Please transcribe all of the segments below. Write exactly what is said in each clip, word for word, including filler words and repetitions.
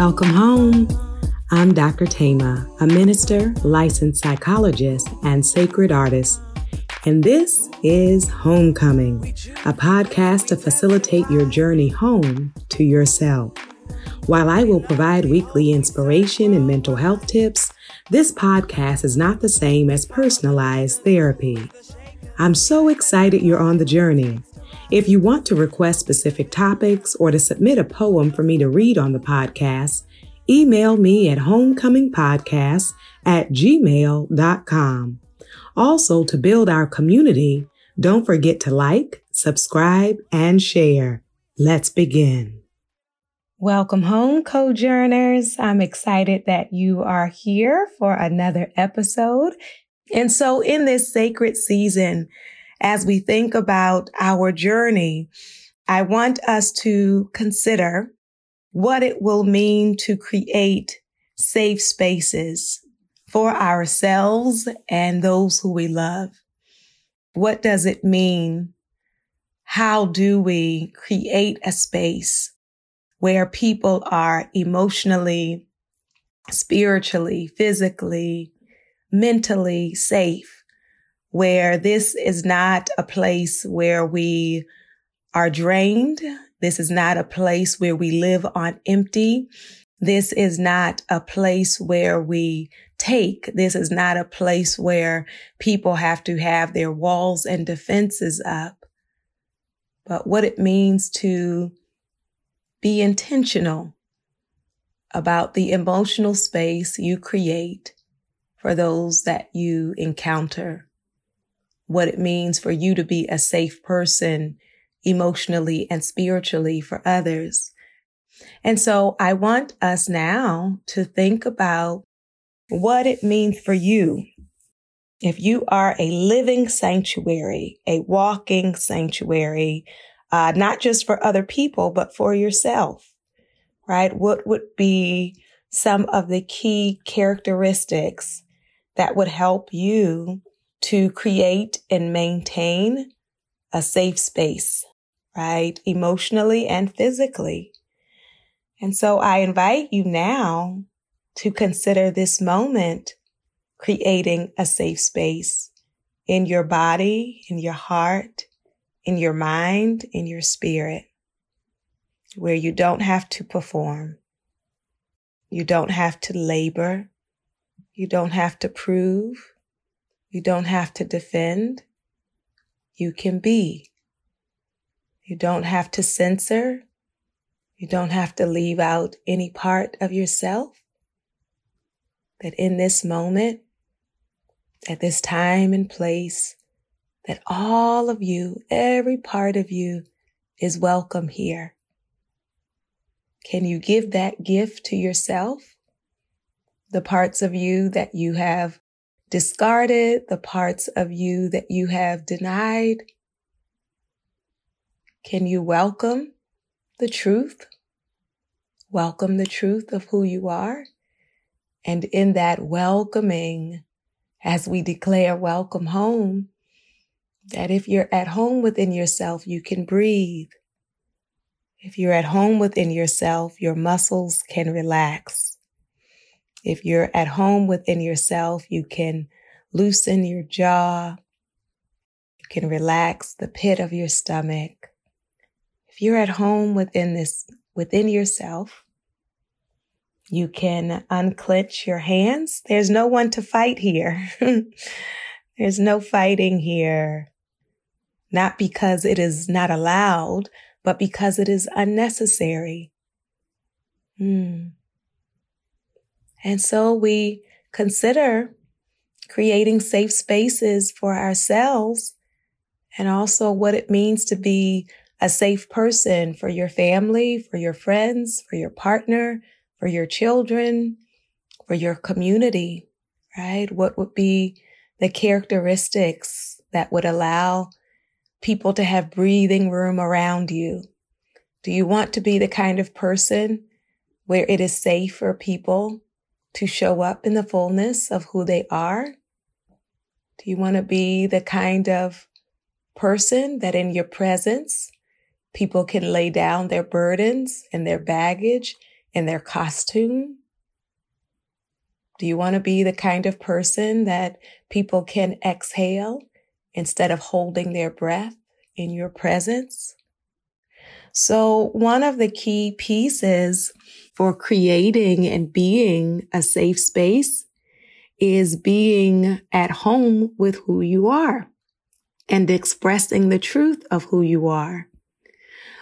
Welcome home. I'm Doctor Thema, a minister, licensed psychologist, and sacred artist. And this is Homecoming, a podcast to facilitate your journey home to yourself. While I will provide weekly inspiration and mental health tips, this podcast is not the same as personalized therapy. I'm so excited you're on the journey. If you want to request specific topics or to submit a poem for me to read on the podcast, email me at homecomingpodcast at gmail dot com. Also, to build our community, don't forget to like, subscribe, and share. Let's begin. Welcome home, co-journers. I'm excited that you are here for another episode. And so in this sacred season, as we think about our journey, I want us to consider what it will mean to create safe spaces for ourselves and those who we love. What does it mean? How do we create a space where people are emotionally, spiritually, physically, mentally safe, where this is not a place where we are drained? This is not a place where we live on empty. This is not a place where we take. This is not a place where people have to have their walls and defenses up. But what it means to be intentional about the emotional space you create for those that you encounter. What it means for you to be a safe person emotionally and spiritually for others. And so I want us now to think about what it means for you. If you are a living sanctuary, a walking sanctuary, uh, not just for other people, but for yourself, right? What would be some of the key characteristics that would help you to create and maintain a safe space, right? Emotionally and physically. And so I invite you now to consider this moment, creating a safe space in your body, in your heart, in your mind, in your spirit, where you don't have to perform. You don't have to labor. You don't have to prove. You don't have to defend. You can be. You don't have to censor. You don't have to leave out any part of yourself. That in this moment, at this time and place, that all of you, every part of you is welcome here. Can you give that gift to yourself? The parts of you that you have discarded, the parts of you that you have denied. Can you welcome the truth? Welcome the truth of who you are. And in that welcoming, as we declare welcome home, that if you're at home within yourself, you can breathe. If you're at home within yourself, your muscles can relax. If you're at home within yourself, you can loosen your jaw. You can relax the pit of your stomach. If you're at home within this, within yourself, you can unclench your hands. There's no one to fight here. There's no fighting here. Not because it is not allowed, but because it is unnecessary. Hmm. And so we consider creating safe spaces for ourselves and also what it means to be a safe person for your family, for your friends, for your partner, for your children, for your community, right? What would be the characteristics that would allow people to have breathing room around you? Do you want to be the kind of person where it is safe for people to show up in the fullness of who they are? Do you want to be the kind of person that in your presence, people can lay down their burdens and their baggage in their costume? Do you want to be the kind of person that people can exhale instead of holding their breath in your presence? So one of the key pieces for creating and being a safe space is being at home with who you are and expressing the truth of who you are.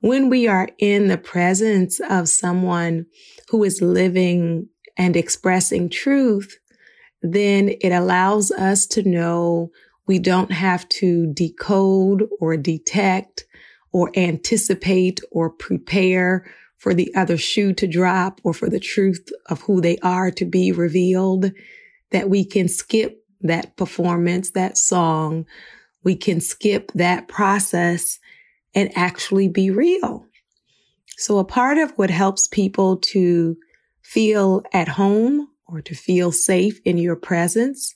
When we are in the presence of someone who is living and expressing truth, then it allows us to know we don't have to decode or detect or anticipate or prepare for the other shoe to drop or for the truth of who they are to be revealed, that we can skip that performance, that song. We can skip that process and actually be real. So a part of what helps people to feel at home or to feel safe in your presence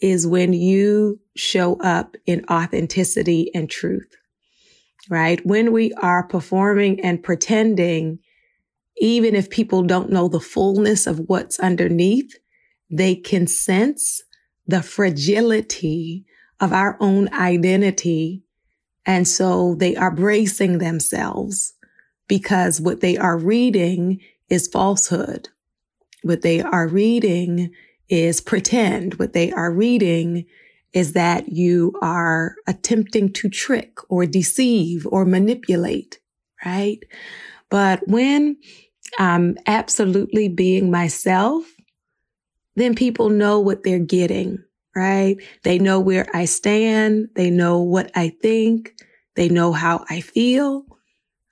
is when you show up in authenticity and truth, right? When we are performing and pretending, even if people don't know the fullness of what's underneath, they can sense the fragility of our own identity. And so they are bracing themselves because what they are reading is falsehood. What they are reading is pretend. What they are reading is that you are attempting to trick or deceive or manipulate, right? But when I'm absolutely being myself, then people know what they're getting, right? They know where I stand. They know what I think. They know how I feel.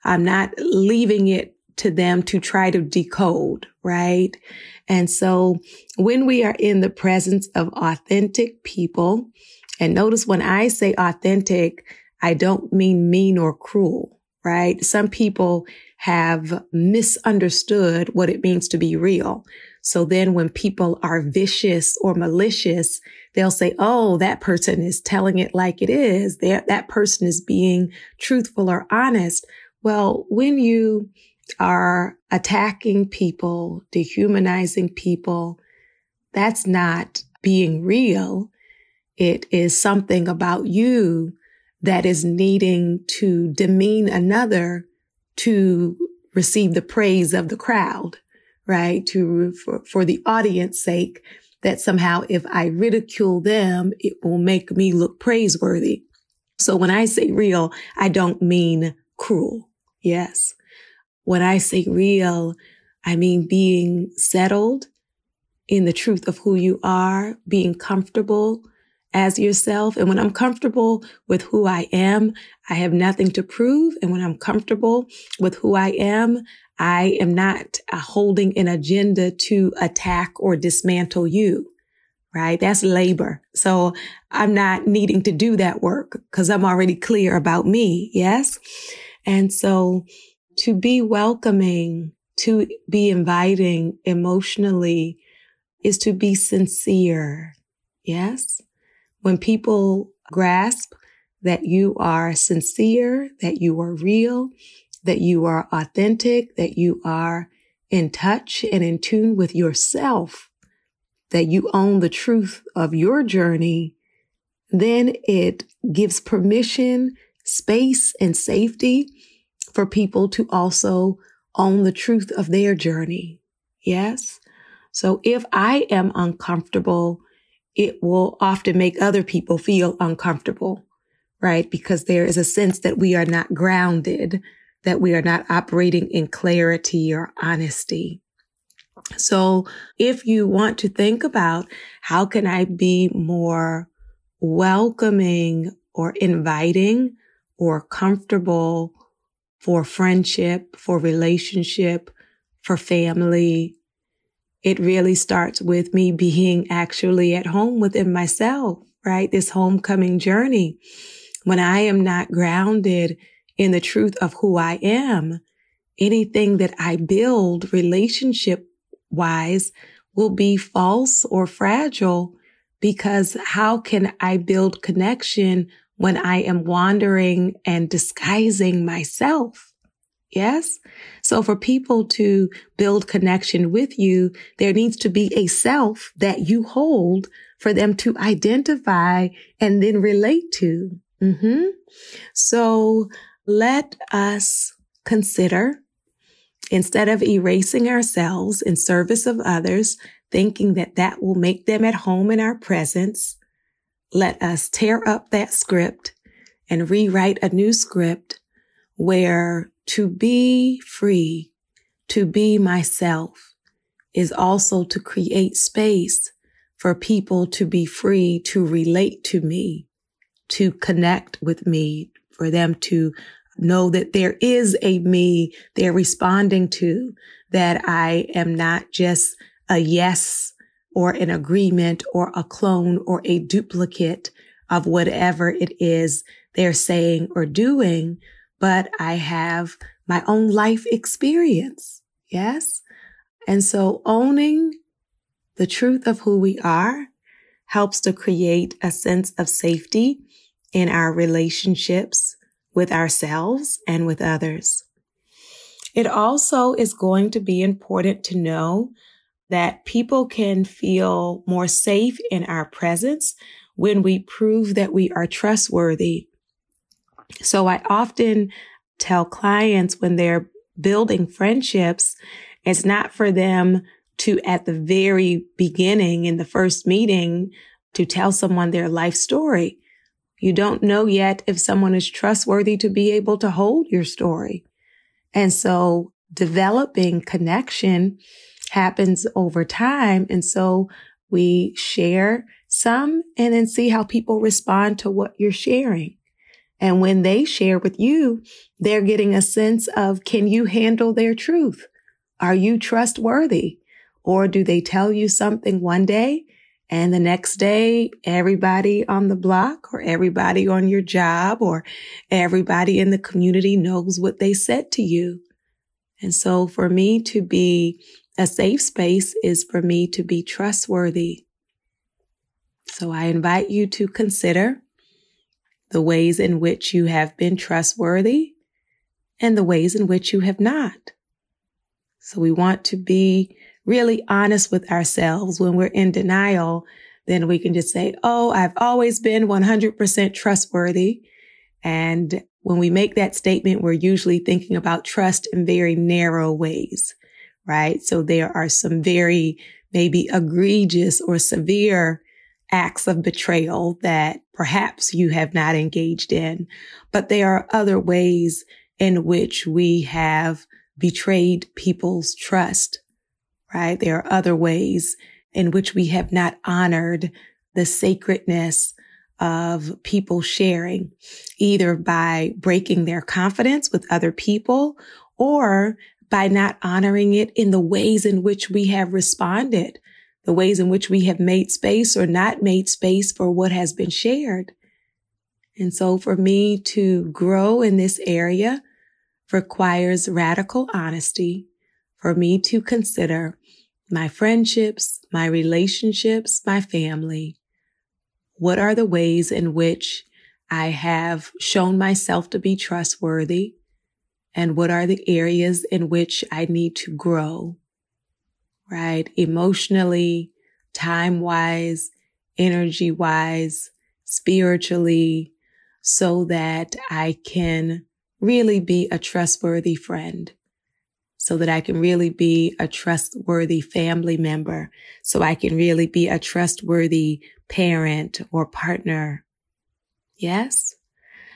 I'm not leaving it to them to try to decode, right? And so when we are in the presence of authentic people, and notice when I say authentic, I don't mean mean or cruel, right? Some people have misunderstood what it means to be real. So then when people are vicious or malicious, they'll say, oh, that person is telling it like it is. That, that person is being truthful or honest. Well, when you are attacking people, dehumanizing people, that's not being real. It is something about you that is needing to demean another to receive the praise of the crowd, right? To, for, for the audience's sake, that somehow if I ridicule them, it will make me look praiseworthy. So when I say real, I don't mean cruel. Yes. When I say real, I mean being settled in the truth of who you are, being comfortable as yourself. And when I'm comfortable with who I am, I have nothing to prove. And when I'm comfortable with who I am, I am not holding an agenda to attack or dismantle you, right? That's labor. So I'm not needing to do that work because I'm already clear about me. Yes. And so to be welcoming, to be inviting emotionally is to be sincere. Yes. When people grasp that you are sincere, that you are real, that you are authentic, that you are in touch and in tune with yourself, that you own the truth of your journey, then it gives permission, space, and safety for people to also own the truth of their journey. Yes? So if I am uncomfortable, it will often make other people feel uncomfortable, right? Because there is a sense that we are not grounded, that we are not operating in clarity or honesty. So if you want to think about how can I be more welcoming or inviting or comfortable for friendship, for relationship, for family, it really starts with me being actually at home within myself, right? This homecoming journey. When I am not grounded in the truth of who I am, anything that I build relationship-wise will be false or fragile, because how can I build connection when I am wandering and disguising myself? Yes. So for people to build connection with you, there needs to be a self that you hold for them to identify and then relate to. Mm-hmm. So let us consider, instead of erasing ourselves in service of others, thinking that that will make them at home in our presence, let us tear up that script and rewrite a new script where to be free, to be myself, is also to create space for people to be free to relate to me, to connect with me, for them to know that there is a me they're responding to, that I am not just a yes or an agreement or a clone or a duplicate of whatever it is they're saying or doing, but I have my own life experience. Yes. And so owning the truth of who we are helps to create a sense of safety in our relationships with ourselves and with others. It also is going to be important to know that people can feel more safe in our presence when we prove that we are trustworthy. So I often tell clients when they're building friendships, it's not for them to, at the very beginning in the first meeting, to tell someone their life story. You don't know yet if someone is trustworthy to be able to hold your story. And so developing connection happens over time. And so we share some and then see how people respond to what you're sharing. And when they share with you, they're getting a sense of, can you handle their truth? Are you trustworthy? Or do they tell you something one day and the next day, everybody on the block or everybody on your job or everybody in the community knows what they said to you? And so for me to be a safe space is for me to be trustworthy. So I invite you to consider the ways in which you have been trustworthy and the ways in which you have not. So we want to be really honest with ourselves. When we're in denial, then we can just say, oh, I've always been one hundred percent trustworthy. And when we make that statement, we're usually thinking about trust in very narrow ways, right? So there are some very maybe egregious or severe acts of betrayal that perhaps you have not engaged in, but there are other ways in which we have betrayed people's trust, right? There are other ways in which we have not honored the sacredness of people sharing, either by breaking their confidence with other people or by not honoring it in the ways in which we have responded, the ways in which we have made space or not made space for what has been shared. And so for me to grow in this area requires radical honesty, for me to consider my friendships, my relationships, my family. What are the ways in which I have shown myself to be trustworthy? And what are the areas in which I need to grow? Right? Emotionally, time-wise, energy-wise, spiritually, so that I can really be a trustworthy friend, so that I can really be a trustworthy family member, so I can really be a trustworthy parent or partner. Yes?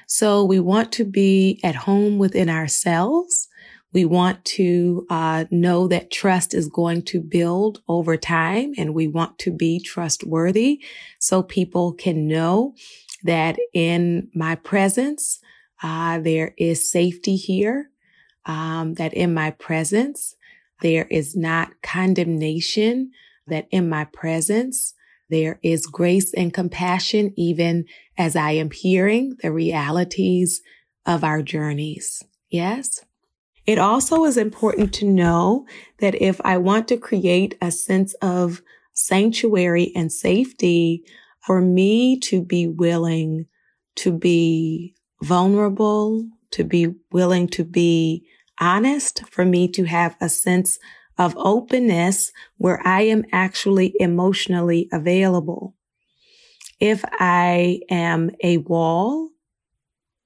So we want to be at home within ourselves. We want to uh, know that trust is going to build over time, and we want to be trustworthy so people can know that in my presence, uh, there is safety here, um, that in my presence, there is not condemnation, that in my presence, there is grace and compassion, even as I am hearing the realities of our journeys. Yes? It also is important to know that if I want to create a sense of sanctuary and safety, for me to be willing to be vulnerable, to be willing to be honest, for me to have a sense of openness where I am actually emotionally available. If I am a wall,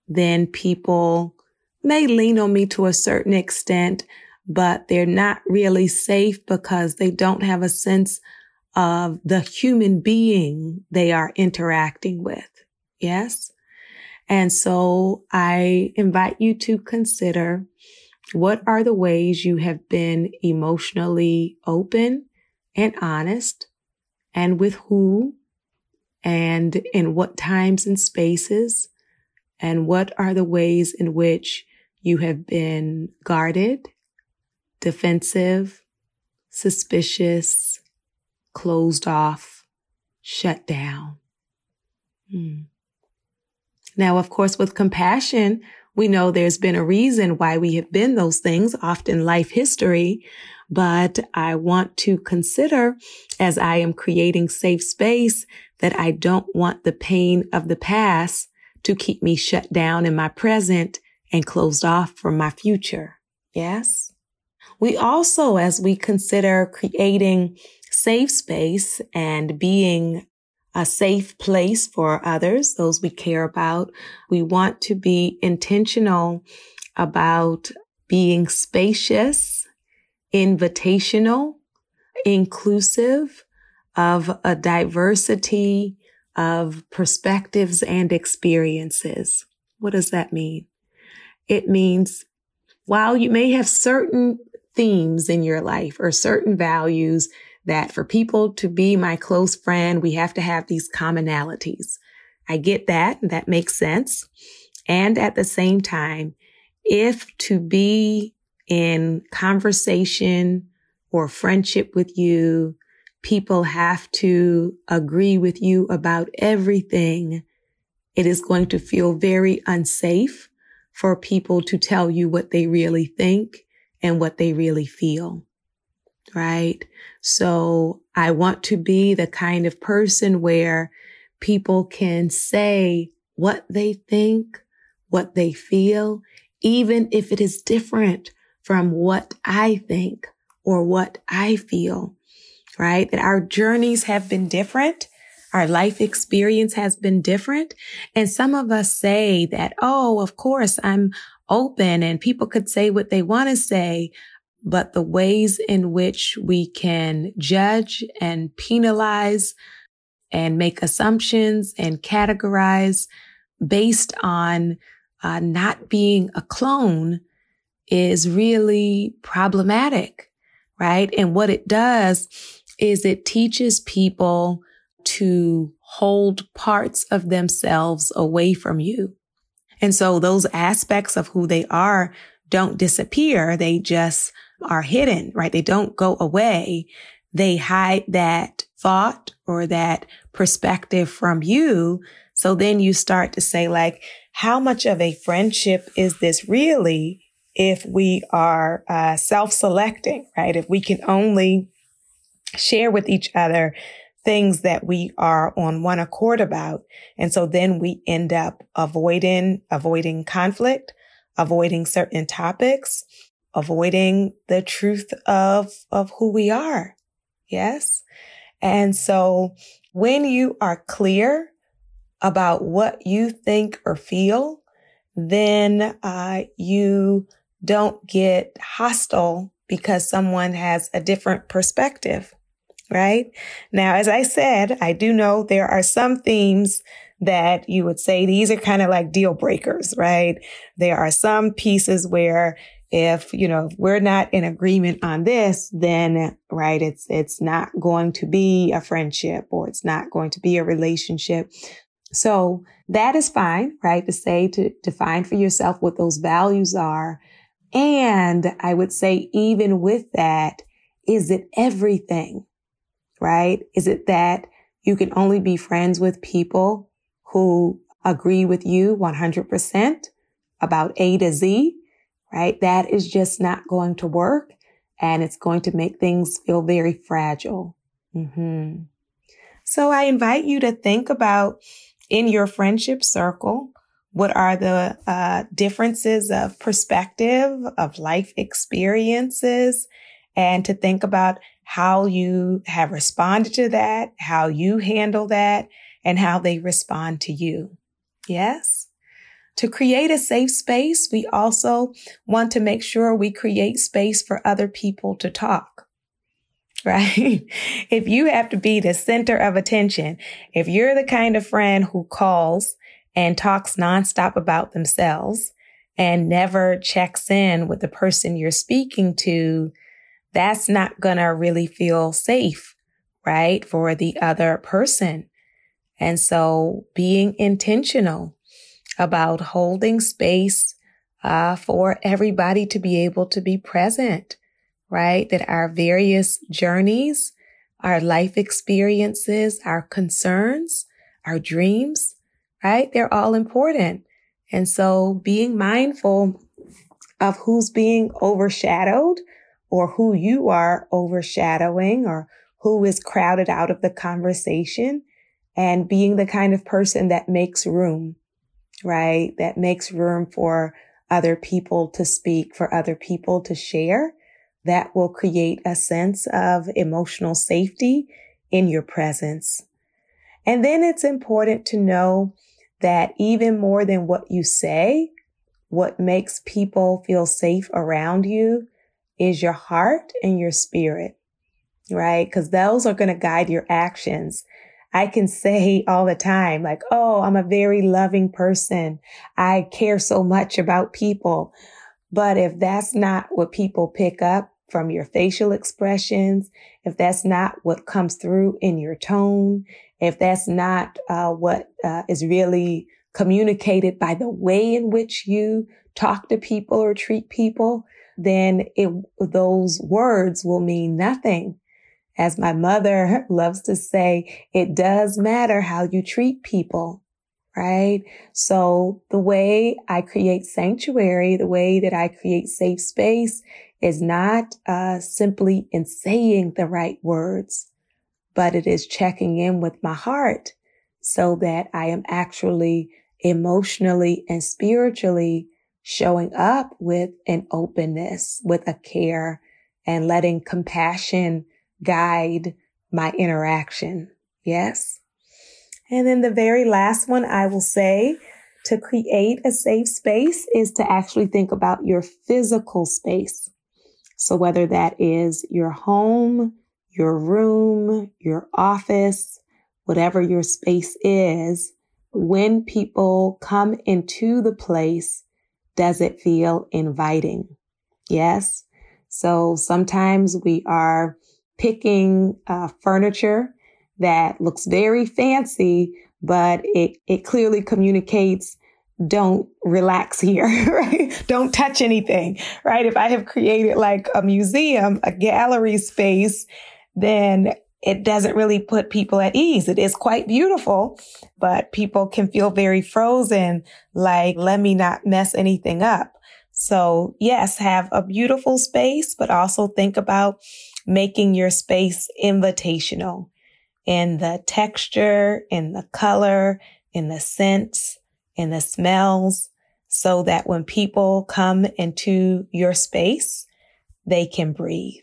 then people may lean on me to a certain extent, but they're not really safe because they don't have a sense of the human being they are interacting with. Yes? And so I invite you to consider, what are the ways you have been emotionally open and honest, and with who, and in what times and spaces, and what are the ways in which you have been guarded, defensive, suspicious, closed off, shut down. Hmm. Now, of course, with compassion, we know there's been a reason why we have been those things, often life history, but I want to consider, as I am creating safe space, that I don't want the pain of the past to keep me shut down in my present and closed off from my future. Yes? We also, as we consider creating safe space and being a safe place for others, those we care about, we want to be intentional about being spacious, invitational, inclusive of a diversity of perspectives and experiences. What does that mean? It means while you may have certain themes in your life or certain values that for people to be my close friend, we have to have these commonalities. I get that. That makes sense. And at the same time, if to be in conversation or friendship with you, people have to agree with you about everything, it is going to feel very unsafe for people to tell you what they really think and what they really feel. Right? So I want to be the kind of person where people can say what they think, what they feel, even if it is different from what I think or what I feel, right? That our journeys have been different. Our life experience has been different. And some of us say that, oh, of course, I'm open and people could say what they want to say. But the ways in which we can judge and penalize and make assumptions and categorize based on uh, not being a clone is really problematic, right? And what it does is it teaches people to hold parts of themselves away from you. And so those aspects of who they are don't disappear. They just are hidden, right? They don't go away. They hide that thought or that perspective from you. So then you start to say, like, how much of a friendship is this really if we are uh, self-selecting, right? If we can only share with each other things that we are on one accord about. And so then we end up avoiding, avoiding conflict, avoiding certain topics, avoiding the truth of, of who we are. Yes. And so when you are clear about what you think or feel, then uh, you don't get hostile because someone has a different perspective, right? Now, as I said, I do know there are some themes that you would say these are kind of like deal breakers, right? There are some pieces where if, you know, if we're not in agreement on this, then, right, it's, it's not going to be a friendship or it's not going to be a relationship. So that is fine, right? To say, to define for yourself what those values are. And I would say, even with that, is it everything, right? Is it that you can only be friends with people who agree with you one hundred percent about A to Z, right? That is just not going to work, and it's going to make things feel very fragile. Mm-hmm. So I invite you to think about, in your friendship circle, What are the uh, differences of perspective, of life experiences, and to think about how you have responded to that, how you handle that, and how they respond to you. Yes? To create a safe space, we also want to make sure we create space for other people to talk. Right? If you have to be the center of attention, if you're the kind of friend who calls and talks nonstop about themselves and never checks in with the person you're speaking to, that's not going to really feel safe, right, for the other person. And so being intentional about holding space uh, for everybody to be able to be present, right, that our various journeys, our life experiences, our concerns, our dreams, right? They're all important. And so being mindful of who's being overshadowed or who you are overshadowing or who is crowded out of the conversation and being the kind of person that makes room, right? That makes room for other people to speak, for other people to share. That will create a sense of emotional safety in your presence. And then it's important to know that even more than what you say, what makes people feel safe around you is your heart and your spirit, right? Because those are going to guide your actions. I can say all the time, like, oh, I'm a very loving person. I care so much about people. But if that's not what people pick up from your facial expressions, if that's not what comes through in your tone, if that's not uh, what uh, is really communicated by the way in which you talk to people or treat people, then it, those words will mean nothing. As my mother loves to say, it does matter how you treat people, right? So the way I create sanctuary, the way that I create safe space is not uh, simply in saying the right words, but it is checking in with my heart so that I am actually emotionally and spiritually showing up with an openness, with a care, and letting compassion guide my interaction. Yes. And then the very last one I will say to create a safe space is to actually think about your physical space. So whether that is your home, your room, your office, whatever your space is, when people come into the place, does it feel inviting? Yes. So sometimes we are picking uh, furniture that looks very fancy, but it, it clearly communicates, don't relax here, right? Don't touch anything, right? If I have created like a museum, a gallery space, then it doesn't really put people at ease. It is quite beautiful, but people can feel very frozen, like, let me not mess anything up. So yes, have a beautiful space, but also think about making your space invitational in the texture, in the color, in the scents, in the smells, so that when people come into your space, they can breathe.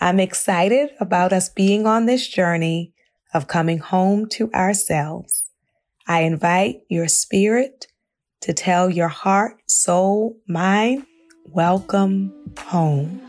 I'm excited about us being on this journey of coming home to ourselves. I invite your spirit to tell your heart, soul, mind, welcome home.